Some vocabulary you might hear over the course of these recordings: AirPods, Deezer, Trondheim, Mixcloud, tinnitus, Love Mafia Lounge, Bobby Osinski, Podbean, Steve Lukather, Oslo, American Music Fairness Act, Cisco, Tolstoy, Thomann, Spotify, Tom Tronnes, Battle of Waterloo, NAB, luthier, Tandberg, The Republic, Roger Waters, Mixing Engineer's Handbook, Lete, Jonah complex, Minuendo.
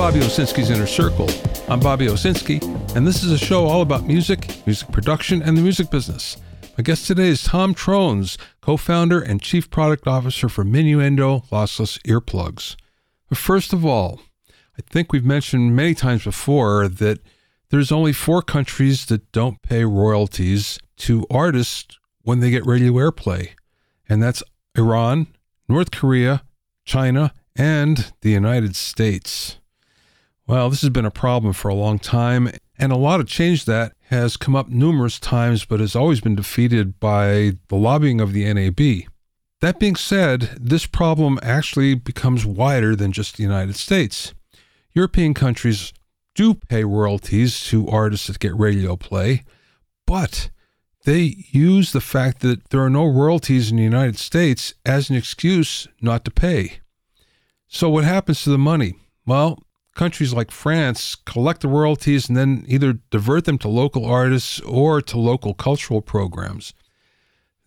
Bobby Osinski's Inner Circle. I'm Bobby Osinski, and this is a show all about music, music production, and the music business. My guest today is Tom Tronnes, co-founder and chief product officer for Minuendo Lossless Earplugs. But first of all, I think we've mentioned many times before that there's only 4 countries that don't pay royalties to artists when they get radio airplay, and that's Iran, North Korea, China, and the United States. Well, this has been a problem for a long time, and a lot of change that has come up numerous times, but has always been defeated by the lobbying of the NAB. That being said, this problem actually becomes wider than just the United States. European countries do pay royalties to artists that get radio play, but they use the fact that there are no royalties in the United States as an excuse not to pay. So what happens to the money? Well, countries like France collect the royalties and then either divert them to local artists or to local cultural programs.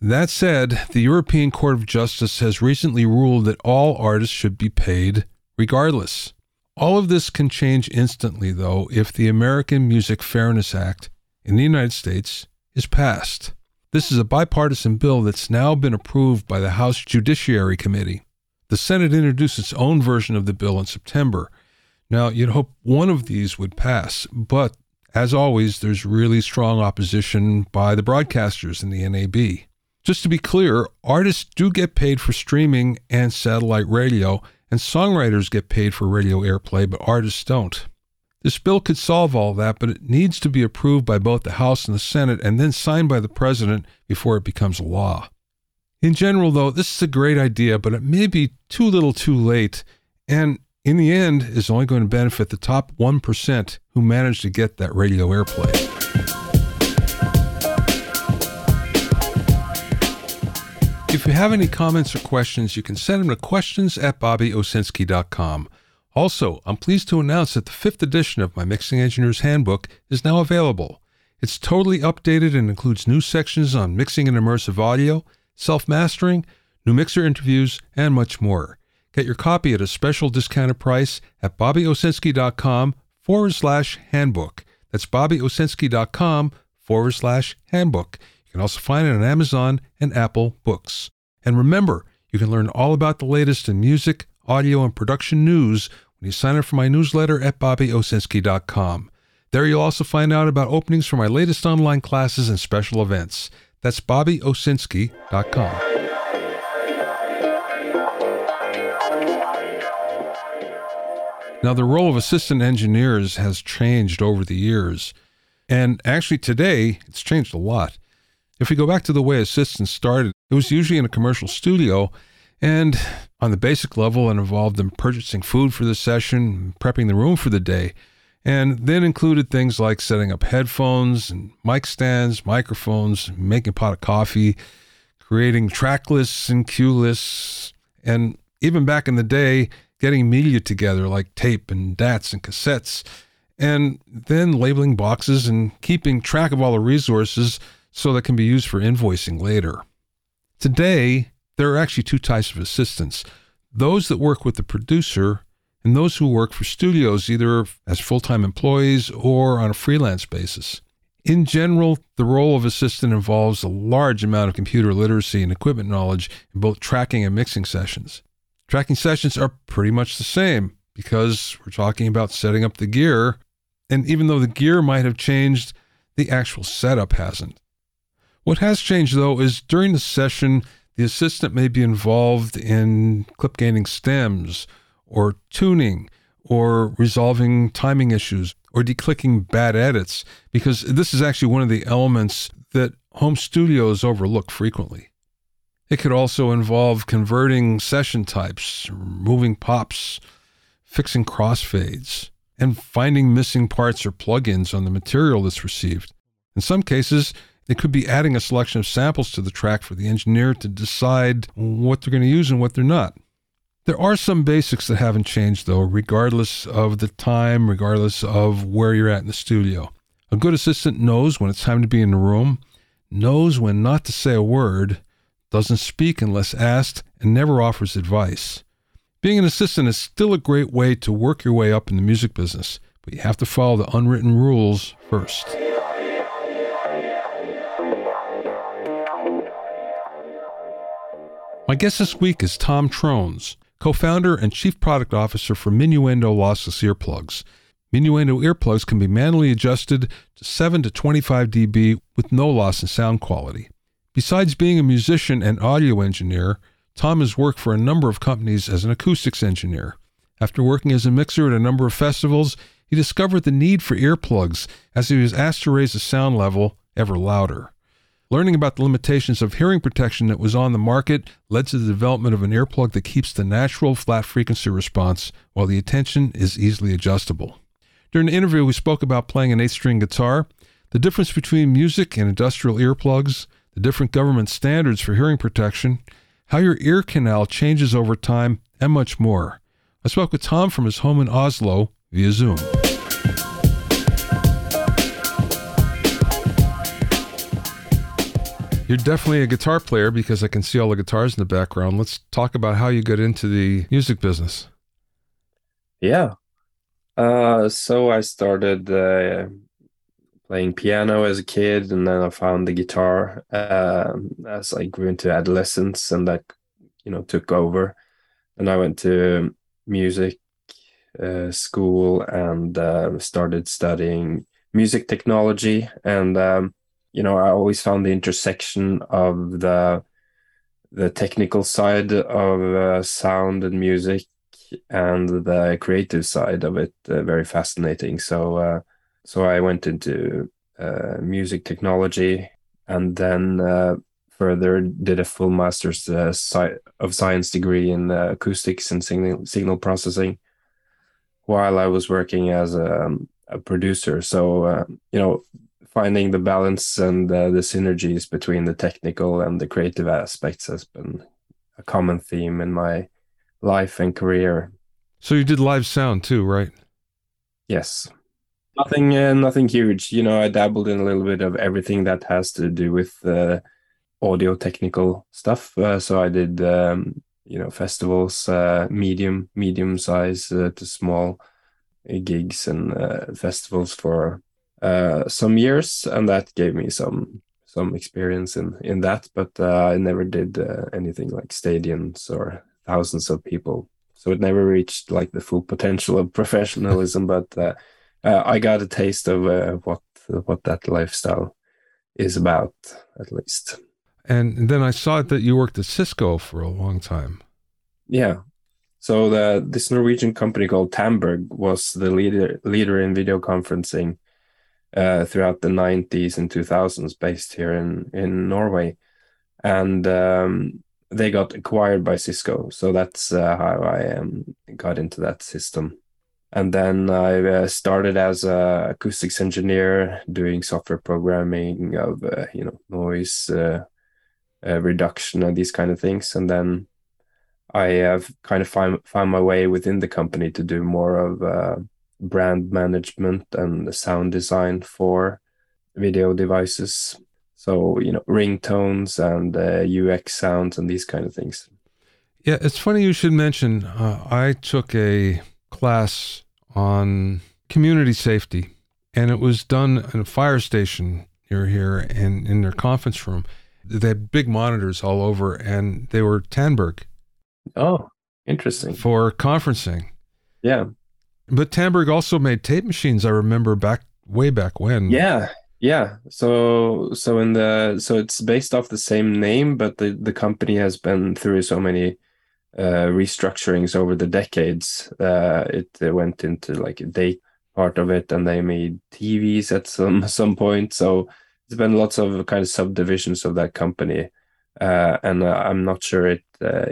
That said, the European Court of Justice has recently ruled that all artists should be paid regardless. All of this can change instantly, though, if the American Music Fairness Act in the United States is passed. This is a bipartisan bill that's now been approved by the House Judiciary Committee. The Senate introduced its own version of the bill in September. Now, you'd hope one of these would pass, but as always, there's really strong opposition by the broadcasters and the NAB. Just to be clear, artists do get paid for streaming and satellite radio, and songwriters get paid for radio airplay, but artists don't. This bill could solve all that, but it needs to be approved by both the House and the Senate and then signed by the president before it becomes law. In general, though, this is a great idea, but it may be too little too late, and in the end is only going to benefit the top 1% who manage to get that radio airplay. If you have any comments or questions, you can send them to questions@bobbyosinski.com. Also, I'm pleased to announce that the 5th edition of my Mixing Engineer's Handbook is now available. It's totally updated and includes new sections on mixing and immersive audio, self-mastering, new mixer interviews, and much more. Get your copy at a special discounted price at bobbyosinski.com/handbook. That's bobbyosinski.com/handbook. You can also find it on Amazon and Apple Books. And remember, you can learn all about the latest in music, audio, and production news when you sign up for my newsletter at bobbyosinski.com. There you'll also find out about openings for my latest online classes and special events. That's bobbyosinski.com. Now, the role of assistant engineers has changed over the years. And actually today, it's changed a lot. If we go back to the way assistants started, it was usually in a commercial studio, and on the basic level, it involved them purchasing food for the session, prepping the room for the day, and then included things like setting up headphones and mic stands, microphones, making a pot of coffee, creating track lists and cue lists, and even back in the day, getting media together like tape and DATs and cassettes, and then labeling boxes and keeping track of all the resources so that can be used for invoicing later. Today, there are actually 2 types of assistants, those that work with the producer and those who work for studios, either as full-time employees or on a freelance basis. In general, the role of assistant involves a large amount of computer literacy and equipment knowledge in both tracking and mixing sessions. Tracking sessions are pretty much the same because we're talking about setting up the gear, and even though the gear might have changed, the actual setup hasn't. What has changed, though, is during the session, the assistant may be involved in clip gaining stems, or tuning, or resolving timing issues, or declicking bad edits, because this is actually one of the elements that home studios overlook frequently. It could also involve converting session types, removing pops, fixing crossfades, and finding missing parts or plugins on the material that's received. In some cases, it could be adding a selection of samples to the track for the engineer to decide what they're going to use and what they're not. There are some basics that haven't changed, though, regardless of the time, regardless of where you're at in the studio. A good assistant knows when it's time to be in the room, knows when not to say a word, doesn't speak unless asked, and never offers advice. Being an assistant is still a great way to work your way up in the music business, but you have to follow the unwritten rules first. My guest this week is Tom Tronnes, co-founder and chief product officer for Minuendo lossless earplugs. Minuendo earplugs can be manually adjusted to 7 to 25 dB with no loss in sound quality. Besides being a musician and audio engineer, Tom has worked for a number of companies as an acoustics engineer. After working as a mixer at a number of festivals, he discovered the need for earplugs as he was asked to raise the sound level ever louder. Learning about the limitations of hearing protection that was on the market led to the development of an earplug that keeps the natural flat frequency response while the attention is easily adjustable. During the interview, we spoke about playing an 8-string guitar, the difference between music and industrial earplugs, the different government standards for hearing protection, how your ear canal changes over time, and much more. I spoke with Tom from his home in Oslo via Zoom. You're definitely a guitar player because I can see all the guitars in the background. Let's talk about how you got into the music business. Yeah. So I started playing piano as a kid, and then I found the guitar as I grew into adolescence, and that, you know, took over. And I went to music school and started studying music technology. And you know, I always found the intersection of the technical side of sound and music and the creative side of it very fascinating. So I went into music technology, and then further did a full master's of science degree in acoustics and signal processing while I was working as a producer. So, you know, finding the balance and the synergies between the technical and the creative aspects has been a common theme in my life and career. So you did live sound too, right? Yes. Nothing huge. You know, I dabbled in a little bit of everything that has to do with audio technical stuff. So I did, you know, festivals, medium size to small gigs and festivals for some years. And that gave me some experience in that. But I never did anything like stadiums or thousands of people. So it never reached like the full potential of professionalism. But I got a taste of what that lifestyle is about, at least. And then I saw that you worked at Cisco for a long time. Yeah. So this Norwegian company called Tandberg was the leader in video conferencing throughout the 90s and 2000s, based here in Norway. And they got acquired by Cisco. So that's how I got into that system. And then I started as an acoustics engineer doing software programming of, you know, noise reduction and these kind of things. And then I have kind of found my way within the company to do more of brand management and sound design for video devices. So, you know, ringtones and UX sounds and these kind of things. Yeah, it's funny you should mention, I took a class on community safety, and it was done in a fire station near here and in their conference room. They had big monitors all over, and they were Tandberg. Oh, interesting. For conferencing. Yeah. But Tandberg also made tape machines, I remember, way back when. Yeah. Yeah. So it's based off the same name, but the company has been through so many restructurings over the decades. It went into like a date part of it, and they made TVs at some point. So there's been lots of kind of subdivisions of that company, and I'm not sure it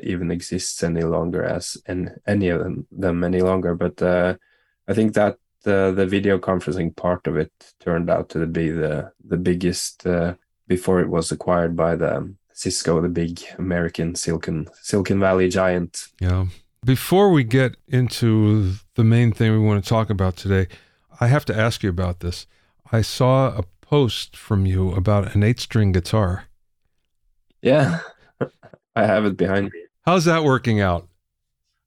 even exists any longer as in any of them any longer. But I think that the video conferencing part of it turned out to be the biggest before it was acquired by the Cisco, the big American Silicon Valley giant. Yeah. Before we get into the main thing we want to talk about today, I have to ask you about this. I saw a post from you about an 8-string guitar. Yeah, I have it behind me. How's that working out?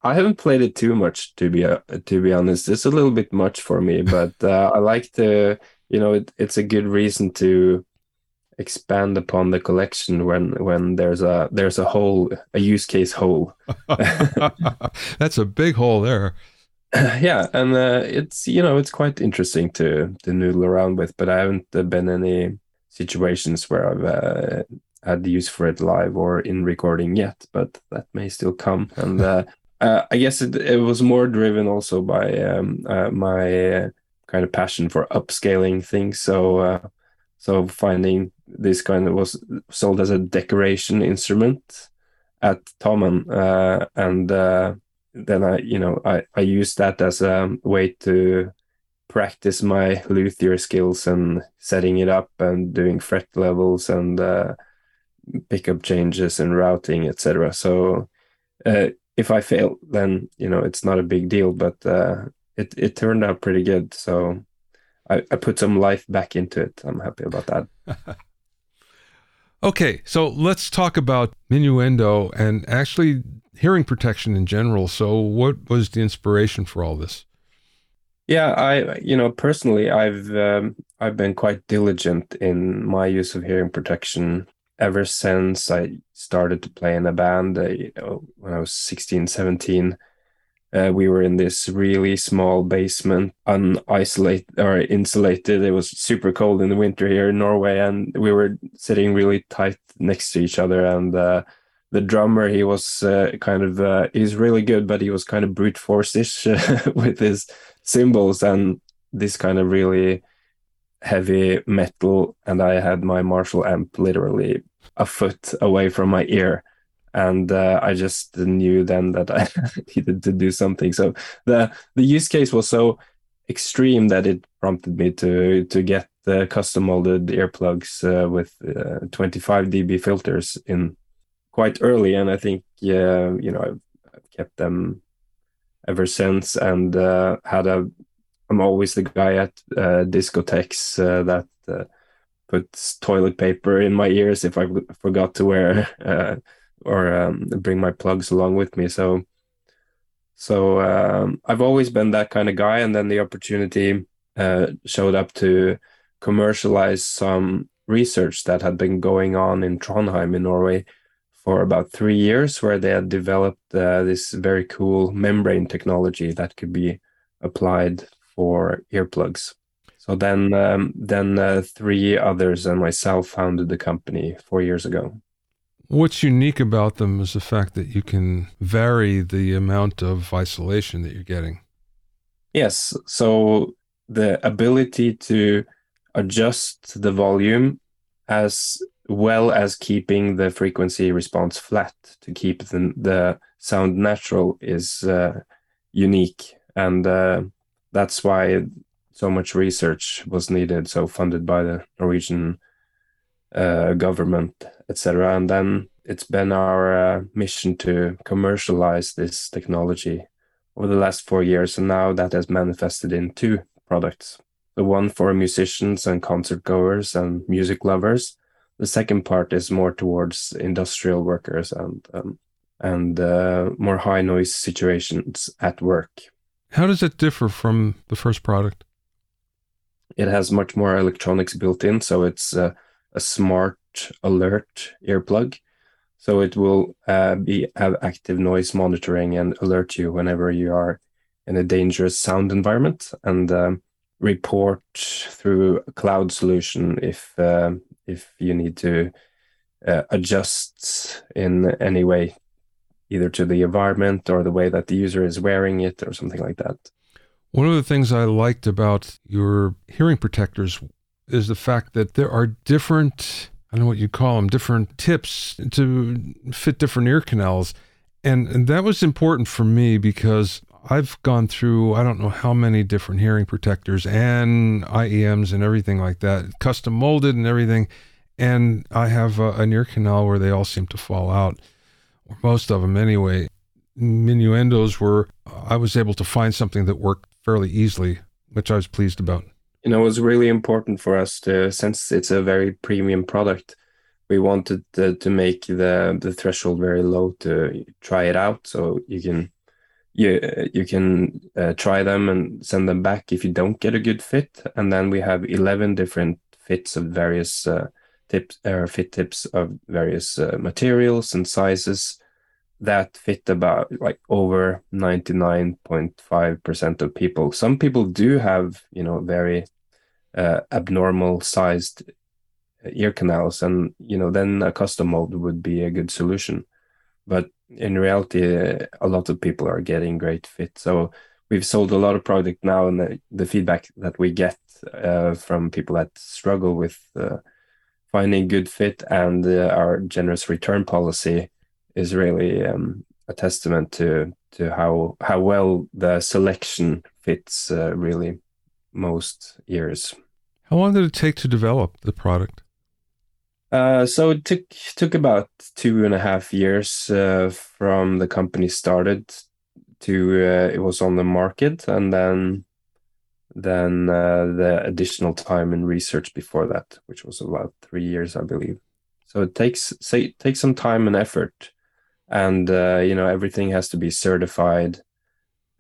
I haven't played it too much, to be honest. It's a little bit much for me, but I like the, you know, it's a good reason to expand upon the collection when there's a hole, a use case hole. That's a big hole there. Yeah, and it's, you know, it's quite interesting to noodle around with, but I haven't been in any situations where I've had use for it live or in recording yet, but that may still come. And I guess it was more driven also by my kind of passion for upscaling things. So finding this kind of was sold as a decoration instrument at Thomann, and then I used that as a way to practice my luthier skills and setting it up and doing fret levels and pickup changes and routing, etc. So if I fail, then it's not a big deal, but it turned out pretty good. So I put some life back into it. I'm happy about that. Okay, so let's talk about Minuendo and actually hearing protection in general. So what was the inspiration for all this? Yeah, personally, I've been quite diligent in my use of hearing protection ever since I started to play in a band. When I was 16, 17, we were in this really small basement, unisolated or insulated. It was super cold in the winter here in Norway, and we were sitting really tight next to each other. And the drummer, he was he's really good, but he was kind of brute force-ish with his cymbals and this kind of really heavy metal. And I had my Marshall amp literally a foot away from my ear. And I just knew then that I needed to do something. So the use case was so extreme that it prompted me to get the custom molded earplugs with 25 dB filters in quite early. And I think I've kept them ever since. And I'm always the guy at discotheques that puts toilet paper in my ears if I forgot to wear. Or bring my plugs along with me. So I've always been that kind of guy. And then the opportunity showed up to commercialize some research that had been going on in Trondheim in Norway for about 3 years, where they had developed this very cool membrane technology that could be applied for earplugs. So then three others and myself founded the company 4 years ago. What's unique about them is the fact that you can vary the amount of isolation that you're getting. Yes. So the ability to adjust the volume as well as keeping the frequency response flat to keep the sound natural is unique. And that's why so much research was needed, so funded by the Norwegian government, etc. And then it's been our mission to commercialize this technology over the last 4 years, and now that has manifested in two products. The one for musicians and concert goers and music lovers. The second part is more towards industrial workers and more high noise situations at work. How does it differ from the first product? It has much more electronics built in, so it's a smart alert earplug. So it will have active noise monitoring and alert you whenever you are in a dangerous sound environment, and report through a cloud solution if you need to adjust in any way, either to the environment or the way that the user is wearing it or something like that. One of the things I liked about your hearing protectors is the fact that there are different, I don't know what you call them, different tips to fit different ear canals. And that was important for me because I've gone through, I don't know how many different hearing protectors and IEMs and everything like that, custom molded and everything. And I have an ear canal where they all seem to fall out, or most of them anyway. Minuendos I was able to find something that worked fairly easily, which I was pleased about. It was really important for us to, since it's a very premium product, we wanted to make the threshold very low to try it out. So you can you can try them and send them back if you don't get a good fit. And then we have 11 different fits of various fit tips of various materials and sizes that fit about like over 99.5% of people. Some people do have, you know, very abnormal sized ear canals, and you know, then a custom mold would be a good solution. But in reality, a lot of people are getting great fit. So we've sold a lot of product now, and the feedback that we get from people that struggle with finding good fit and our generous return policy is really a testament to how well the selection fits really most ears. How long did it take to develop the product? So it took about 2.5 years from the company started to it was on the market, and then the additional time in research before that, which was about 3 years, I believe. So it takes some time and effort, and you know, everything has to be certified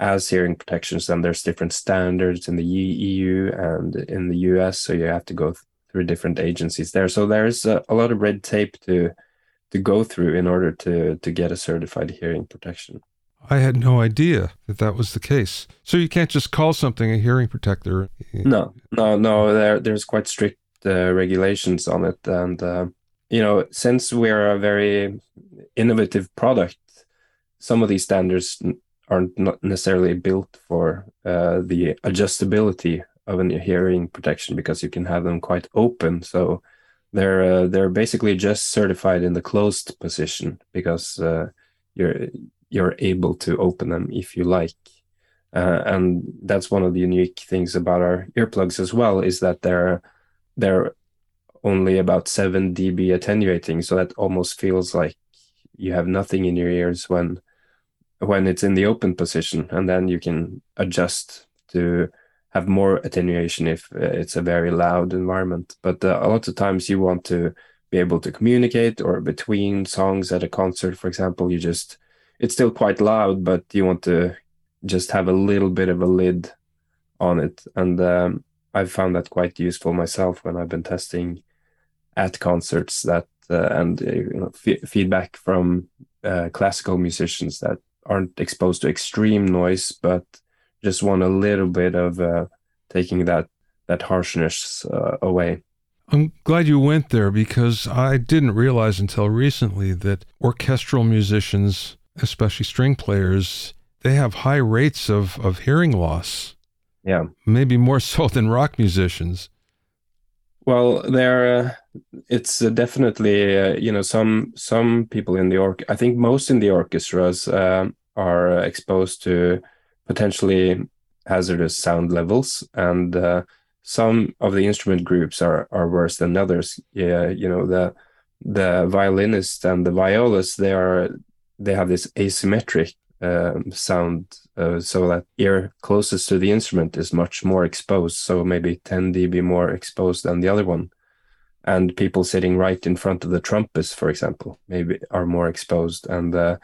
as hearing protections, and there's different standards in the EU and in the US, so you have to go through different agencies there. So there's a lot of red tape to go through in order to get a certified hearing protection. I had no idea that was the case. So you can't just call something a hearing protector. No. There's quite strict regulations on it. And, you know, since we're a very innovative product, some of these standards aren't not necessarily built for the adjustability of a hearing protection, because you can have them quite open. So they're basically just certified in the closed position, because you're able to open them if you like. And that's one of the unique things about our earplugs as well, is that they're only about 7 dB attenuating. So that almost feels like you have nothing in your ears when it's in the open position. And then you can adjust to have more attenuation if it's a very loud environment. But a lot of times you want to be able to communicate, or between songs at a concert, for example, it's still quite loud, but you want to just have a little bit of a lid on it. And I've found that quite useful myself when I've been testing at concerts, that and you know, feedback from classical musicians that aren't exposed to extreme noise, but just want a little bit of taking that harshness away. I'm glad you went there, because I didn't realize until recently that orchestral musicians, especially string players, they have high rates of hearing loss. Yeah. Maybe more so than rock musicians. Well, it's definitely, you know, some people in the I think most in the orchestras are exposed to potentially hazardous sound levels, and some of the instrument groups are worse than others. Yeah, you know, the violinist and the violist, they have this asymmetric sound, so that ear closest to the instrument is much more exposed, so maybe 10 dB more exposed than the other one. And people sitting right in front of the trumpets, for example, maybe are more exposed, and the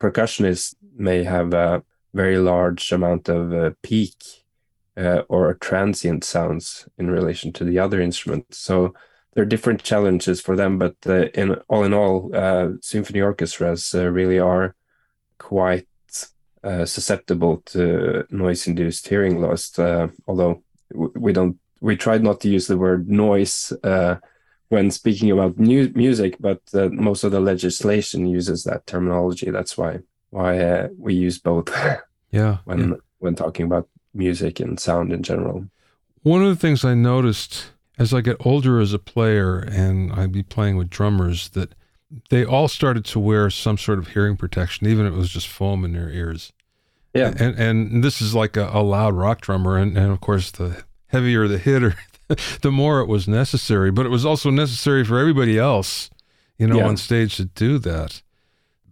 percussionist may have a very large amount of peak or transient sounds in relation to the other instrument. So there are different challenges for them, but in all, symphony orchestras really are quite susceptible to noise-induced hearing loss. Although we tried not to use the word noise when speaking about music, but most of the legislation uses that terminology. That's why we use both. When talking about music and sound in general. One of the things I noticed as I get older as a player, and I'd be playing with drummers, that they all started to wear some sort of hearing protection, even if it was just foam in their ears. Yeah. And this is like a loud rock drummer, and of course the heavier the hitter, the more it was necessary, but it was also necessary for everybody else, you know, on stage to do that.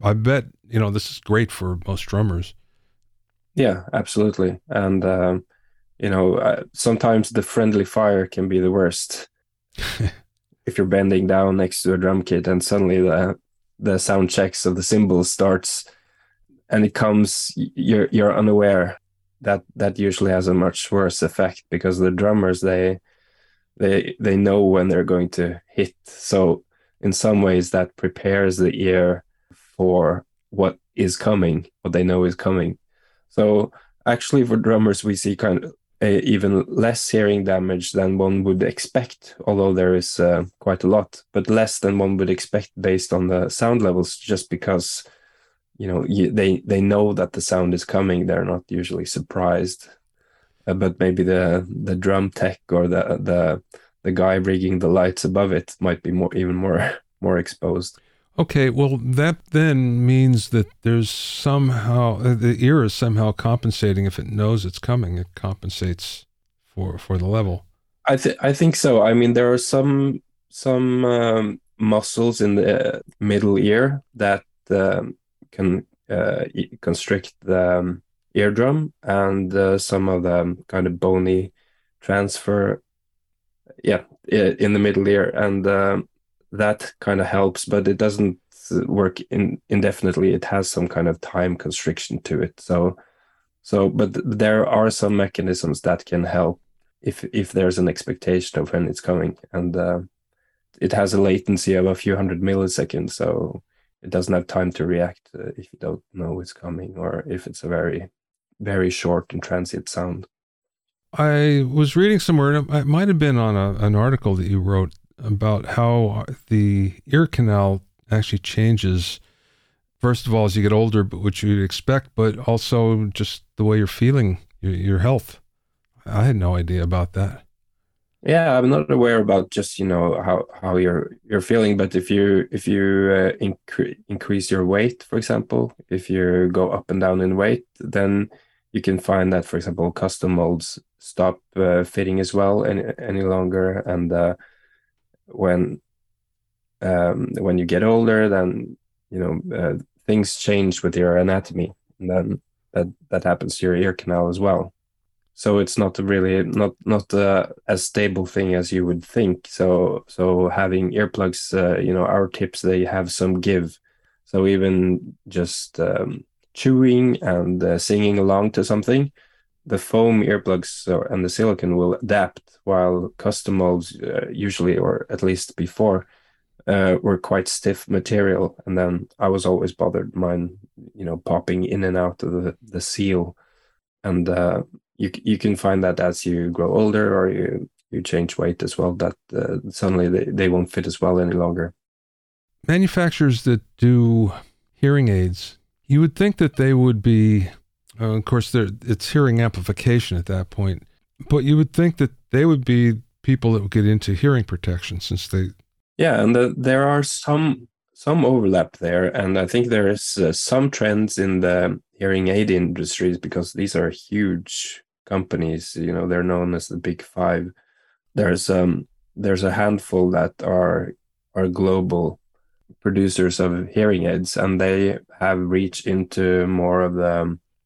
I bet, you know, this is great for most drummers. Yeah, absolutely. And, you know, sometimes the friendly fire can be the worst. If you're bending down next to a drum kit and suddenly the sound checks of the cymbals starts, and it comes, you're unaware. That usually has a much worse effect, because the drummers, they know when they're going to hit. So in some ways that prepares the ear for what is coming, what they know is coming. So actually for drummers, we see kind of even less hearing damage than one would expect, although there is quite a lot, but less than one would expect based on the sound levels, just because, you know, they know that the sound is coming. They're not usually surprised. But maybe the drum tech or the guy rigging the lights above it might be more exposed. Okay, well, that then means that there's somehow, the ear is somehow compensating. If it knows it's coming, it compensates for the level. I think so. I mean, there are some muscles in the middle ear that can constrict the eardrum, and some of the kind of bony transfer, in the middle ear, and that kind of helps, but it doesn't work indefinitely. It has some kind of time constriction to it. So, but there are some mechanisms that can help if there's an expectation of when it's coming, and it has a latency of a few hundred milliseconds, so it doesn't have time to react if you don't know it's coming, or if it's a very, very short and transient sound. I was reading somewhere, and it might have been on an article that you wrote, about how the ear canal actually changes, first of all, as you get older, but which you'd expect, but also just the way you're feeling, your health. I had no idea about that. Yeah, I'm not aware about just, you know, how you're feeling, but if you increase your weight, for example, if you go up and down in weight, then you can find that, for example, custom molds stop fitting as well any longer, and when you get older, then, you know, things change with your anatomy, and then that happens to your ear canal as well. So it's not really not a stable thing as you would think. So having earplugs, you know, our tips, they have some give. So even just chewing and singing along to something, the foam earplugs and the silicone will adapt, while custom molds usually, or at least before, were quite stiff material. And then I was always bothered mine, you know, popping in and out of the seal. And you can find that as you grow older, or you change weight as well, that suddenly they won't fit as well any longer. Manufacturers that do hearing aids, you would think that they would be... of course, it's hearing amplification at that point, but you would think that they would be people that would get into hearing protection, since they... Yeah, and there are some overlap there, and I think there is some trends in the hearing aid industries, because these are huge companies. You know, they're known as the Big Five. There's a handful that are global producers of hearing aids, and they have reached into more of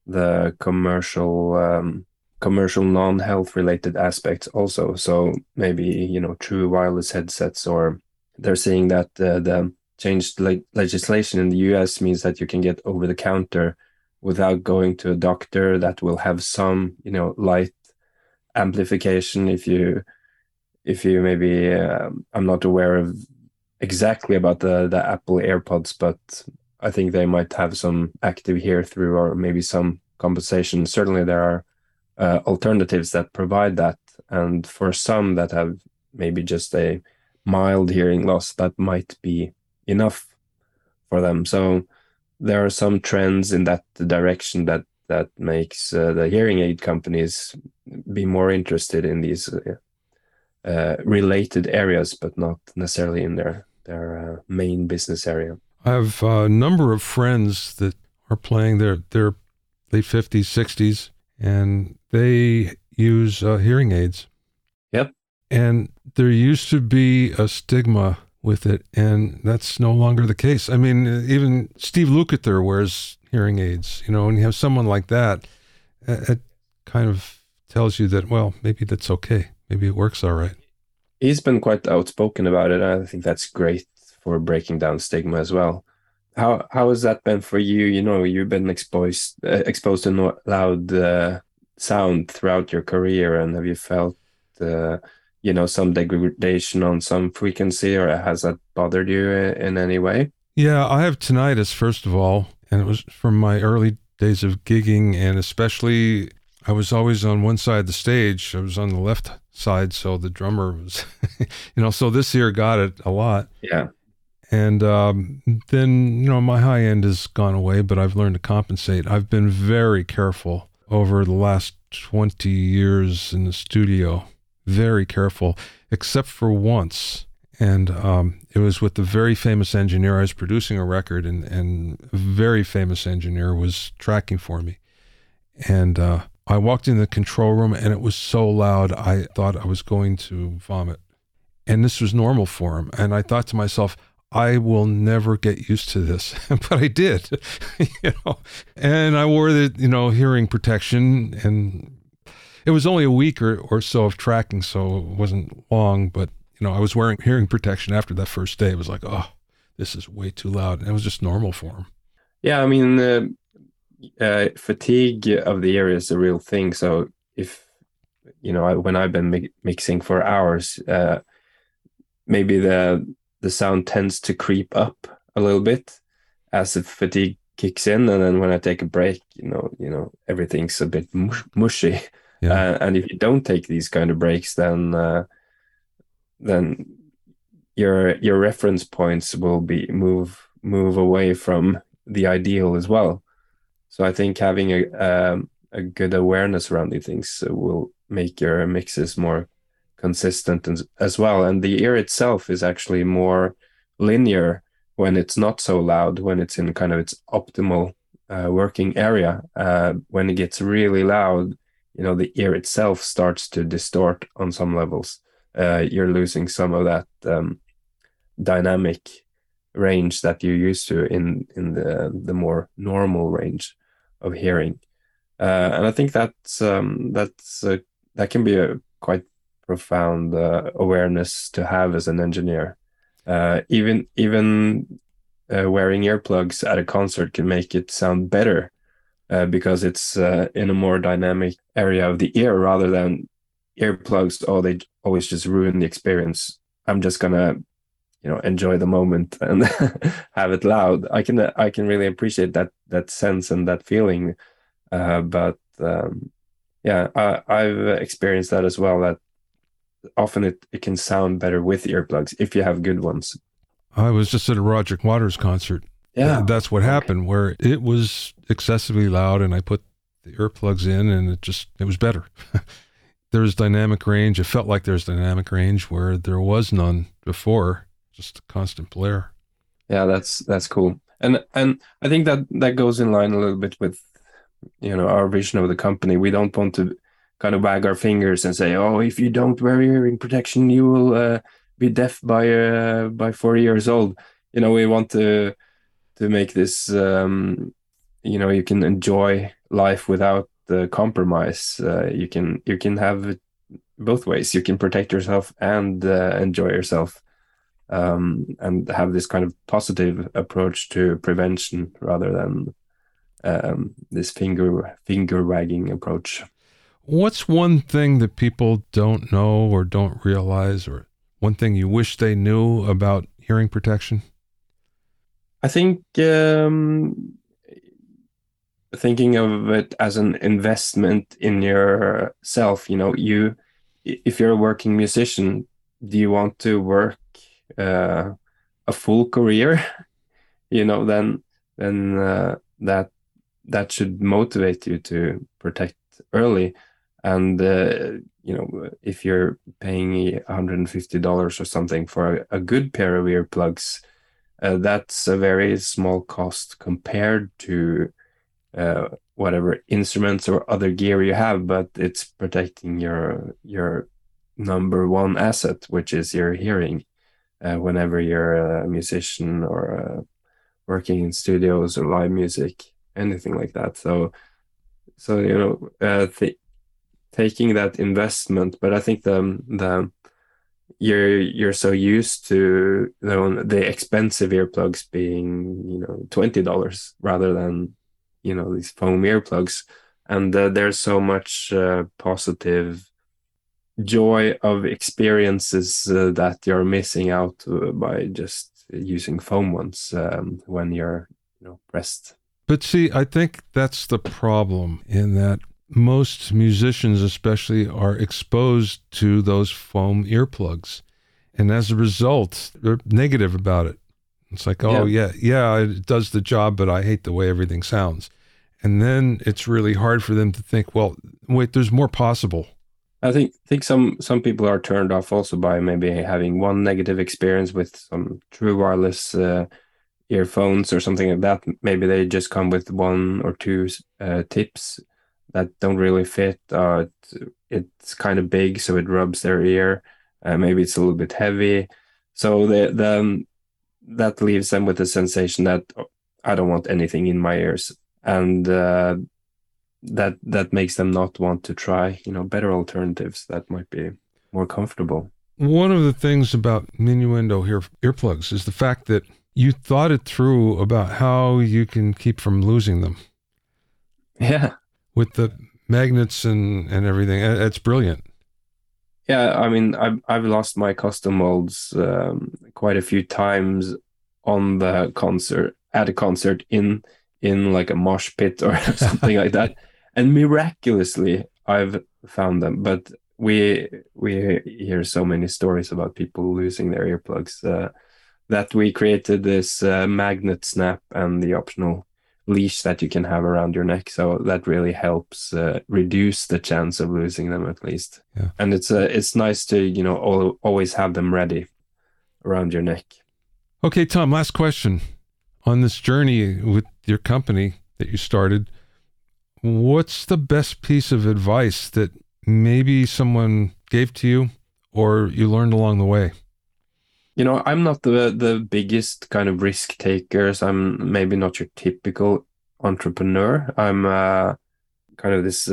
the commercial non-health related aspects also. So maybe, you know, true wireless headsets, or they're saying that the changed legislation in the US means that you can get over the counter without going to a doctor. That will have some, you know, light amplification if you maybe I'm not aware of exactly about the Apple AirPods, but I think they might have some active hear through, or maybe some compensation. Certainly there are alternatives that provide that. And for some that have maybe just a mild hearing loss, that might be enough for them. So there are some trends in that direction that makes the hearing aid companies be more interested in these related areas, but not necessarily in their main business area. I have a number of friends that are playing their late 50s, 60s, and they use hearing aids. Yep. And there used to be a stigma with it, and that's no longer the case. I mean, even Steve Lukather wears hearing aids, you know, and you have someone like that, it kind of tells you that, well, maybe that's okay. Maybe it works all right. He's been quite outspoken about it. I think that's great for breaking down stigma as well. How has that been for you? You know, you've been exposed to no loud sound throughout your career, and have you felt, you know, some degradation on some frequency, or has that bothered you in any way? Yeah, I have tinnitus, first of all, and it was from my early days of gigging, and especially I was always on one side of the stage. I was on the left side, so the drummer was, you know, so this ear got it a lot. Yeah. And then, you know, my high end has gone away, but I've learned to compensate. I've been very careful over the last 20 years in the studio, very careful, except for once. And it was with the very famous engineer. I was producing a record, and a very famous engineer was tracking for me. And I walked in the control room, and it was so loud, I thought I was going to vomit. And this was normal for him. And I thought to myself, I will never get used to this, but I did, you know, and I wore the, you know, hearing protection, and it was only a week or so of tracking, so it wasn't long, but, you know, I was wearing hearing protection after that first day. It was like, oh, this is way too loud, and it was just normal for him. Yeah, I mean, fatigue of the ear is a real thing, so if, you know, when I've been mixing for hours, maybe the sound tends to creep up a little bit as the fatigue kicks in. And then when I take a break, you know, everything's a bit mushy. Yeah. And if you don't take these kind of breaks, then your reference points will be move away from the ideal as well. So I think having a good awareness around these things will make your mixes more consistent as well, and the ear itself is actually more linear when it's not so loud, when it's in kind of its optimal working area. When it gets really loud, you know, the ear itself starts to distort on some levels. You're losing some of that dynamic range that you're used to in the more normal range of hearing, and I think that can be a quite profound awareness to have as an engineer. Even wearing earplugs at a concert can make it sound better because it's in a more dynamic area of the ear, rather than earplugs, oh, they always just ruin the experience. I'm just gonna, you know, enjoy the moment and have it loud. I can really appreciate that sense and that feeling, but yeah, I've experienced that as well, that often it can sound better with earplugs if you have good ones. I was just at a Roger Waters concert. Yeah. That's what happened, where it was excessively loud, and I put the earplugs in, and it was better. There's dynamic range. It felt like there's dynamic range where there was none before, just a constant blare. Yeah, that's cool. And I think that goes in line a little bit with, you know, our vision of the company. We don't want to kind of wag our fingers and say, "Oh, if you don't wear hearing protection, you will be deaf by 40 years old." You know, we want to make this, you know, you can enjoy life without the compromise. You can have it both ways. You can protect yourself and enjoy yourself, and have this kind of positive approach to prevention rather than this finger wagging approach. What's one thing that people don't know or don't realize, or one thing you wish they knew about hearing protection? I think thinking of it as an investment in yourself. You know, if you're a working musician, do you want to work a full career? You know, then that should motivate you to protect early. And you know, if you're paying $150 or something for a good pair of earplugs, that's a very small cost compared to whatever instruments or other gear you have. But it's protecting your number one asset, which is your hearing. Whenever you're a musician or working in studios or live music, anything like that. So you know, taking that investment. But I think the you're so used to the expensive earplugs being $20 rather than these foam earplugs, and there's so much positive joy of experiences that you're missing out by just using foam ones when you're pressed. But see, I think that's the problem, in that most musicians especially are exposed to those foam earplugs, and as a result they're negative about it. It's like, oh yeah, it does the job, but I hate the way everything sounds. And then it's really hard for them to think, well, wait, there's more possible. I think some people are turned off also by maybe having one negative experience with some true wireless earphones or something like that. Maybe they just come with one or two tips that don't really fit. It's kind of big, so it rubs their ear. Maybe it's a little bit heavy. So that leaves them with the sensation that, oh, I don't want anything in my ears. And that makes them not want to try, better alternatives that might be more comfortable. One of the things about Minuendo earplugs is the fact that you thought it through about how you can keep from losing them. Yeah. With the magnets and everything. It's brilliant. Yeah, I mean, I've lost my custom molds quite a few times at a concert in like a mosh pit or something like that. And miraculously, I've found them. But we hear so many stories about people losing their earplugs that we created this magnet snap and the optional leash that you can have around your neck, so that really helps reduce the chance of losing them, at least. Yeah. And it's nice to always have them ready around your neck. Okay, Tom, last question. On this journey with your company that you started, what's the best piece of advice that maybe someone gave to you or you learned along the way? I'm not the biggest kind of risk takers. I'm maybe not your typical entrepreneur. I'm kind of this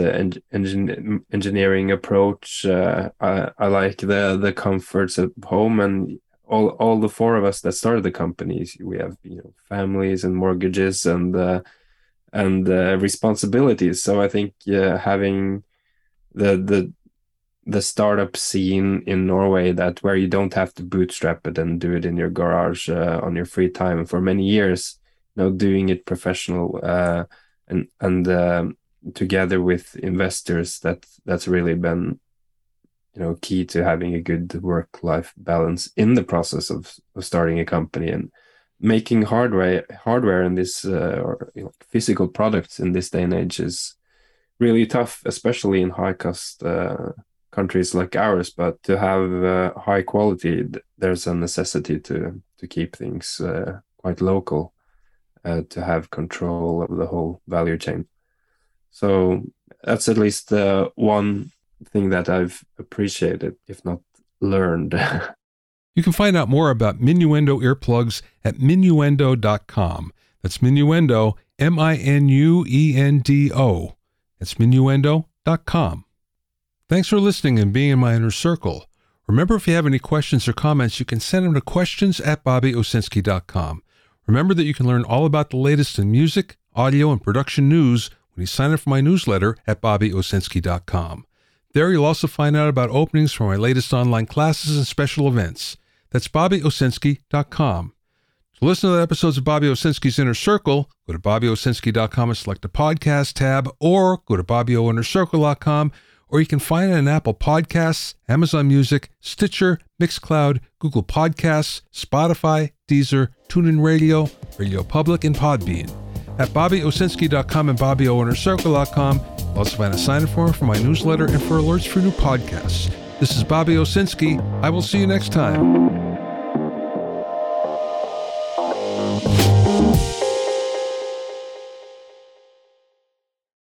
engineering approach. I like the comforts at home, and all the four of us that started the companies, we have families and mortgages and responsibilities. So I think having the startup scene in Norway, that where you don't have to bootstrap it and do it in your garage on your free time for many years, doing it professional and together with investors, that's really been key to having a good work-life balance in the process of starting a company and making hardware in this physical products in this day and age is really tough, especially in high cost countries like ours. But to have high quality, there's a necessity to keep things quite local, to have control of the whole value chain. So that's at least one thing that I've appreciated, if not learned. You can find out more about Minuendo earplugs at minuendo.com. That's Minuendo, Minuendo. That's Minuendo.com. Thanks for listening and being in my inner circle. Remember, if you have any questions or comments, you can send them to questions@BobbyOsinski.com. Remember that you can learn all about the latest in music, audio, and production news when you sign up for my newsletter at BobbyOsinski.com. There you'll also find out about openings for my latest online classes and special events. That's BobbyOsinski.com. To listen to the episodes of Bobby Osinski's Inner Circle, go to BobbyOsinski.com and select the podcast tab, or go to BobbyOInnerCircle.com, or you can find it on Apple Podcasts, Amazon Music, Stitcher, Mixcloud, Google Podcasts, Spotify, Deezer, TuneIn Radio, Radio Public, and Podbean. At BobbyOsinski.com and BobbyOInnerCircle.com, you'll also find a sign-up form for my newsletter and for alerts for new podcasts. This is Bobby Osinski. I will see you next time.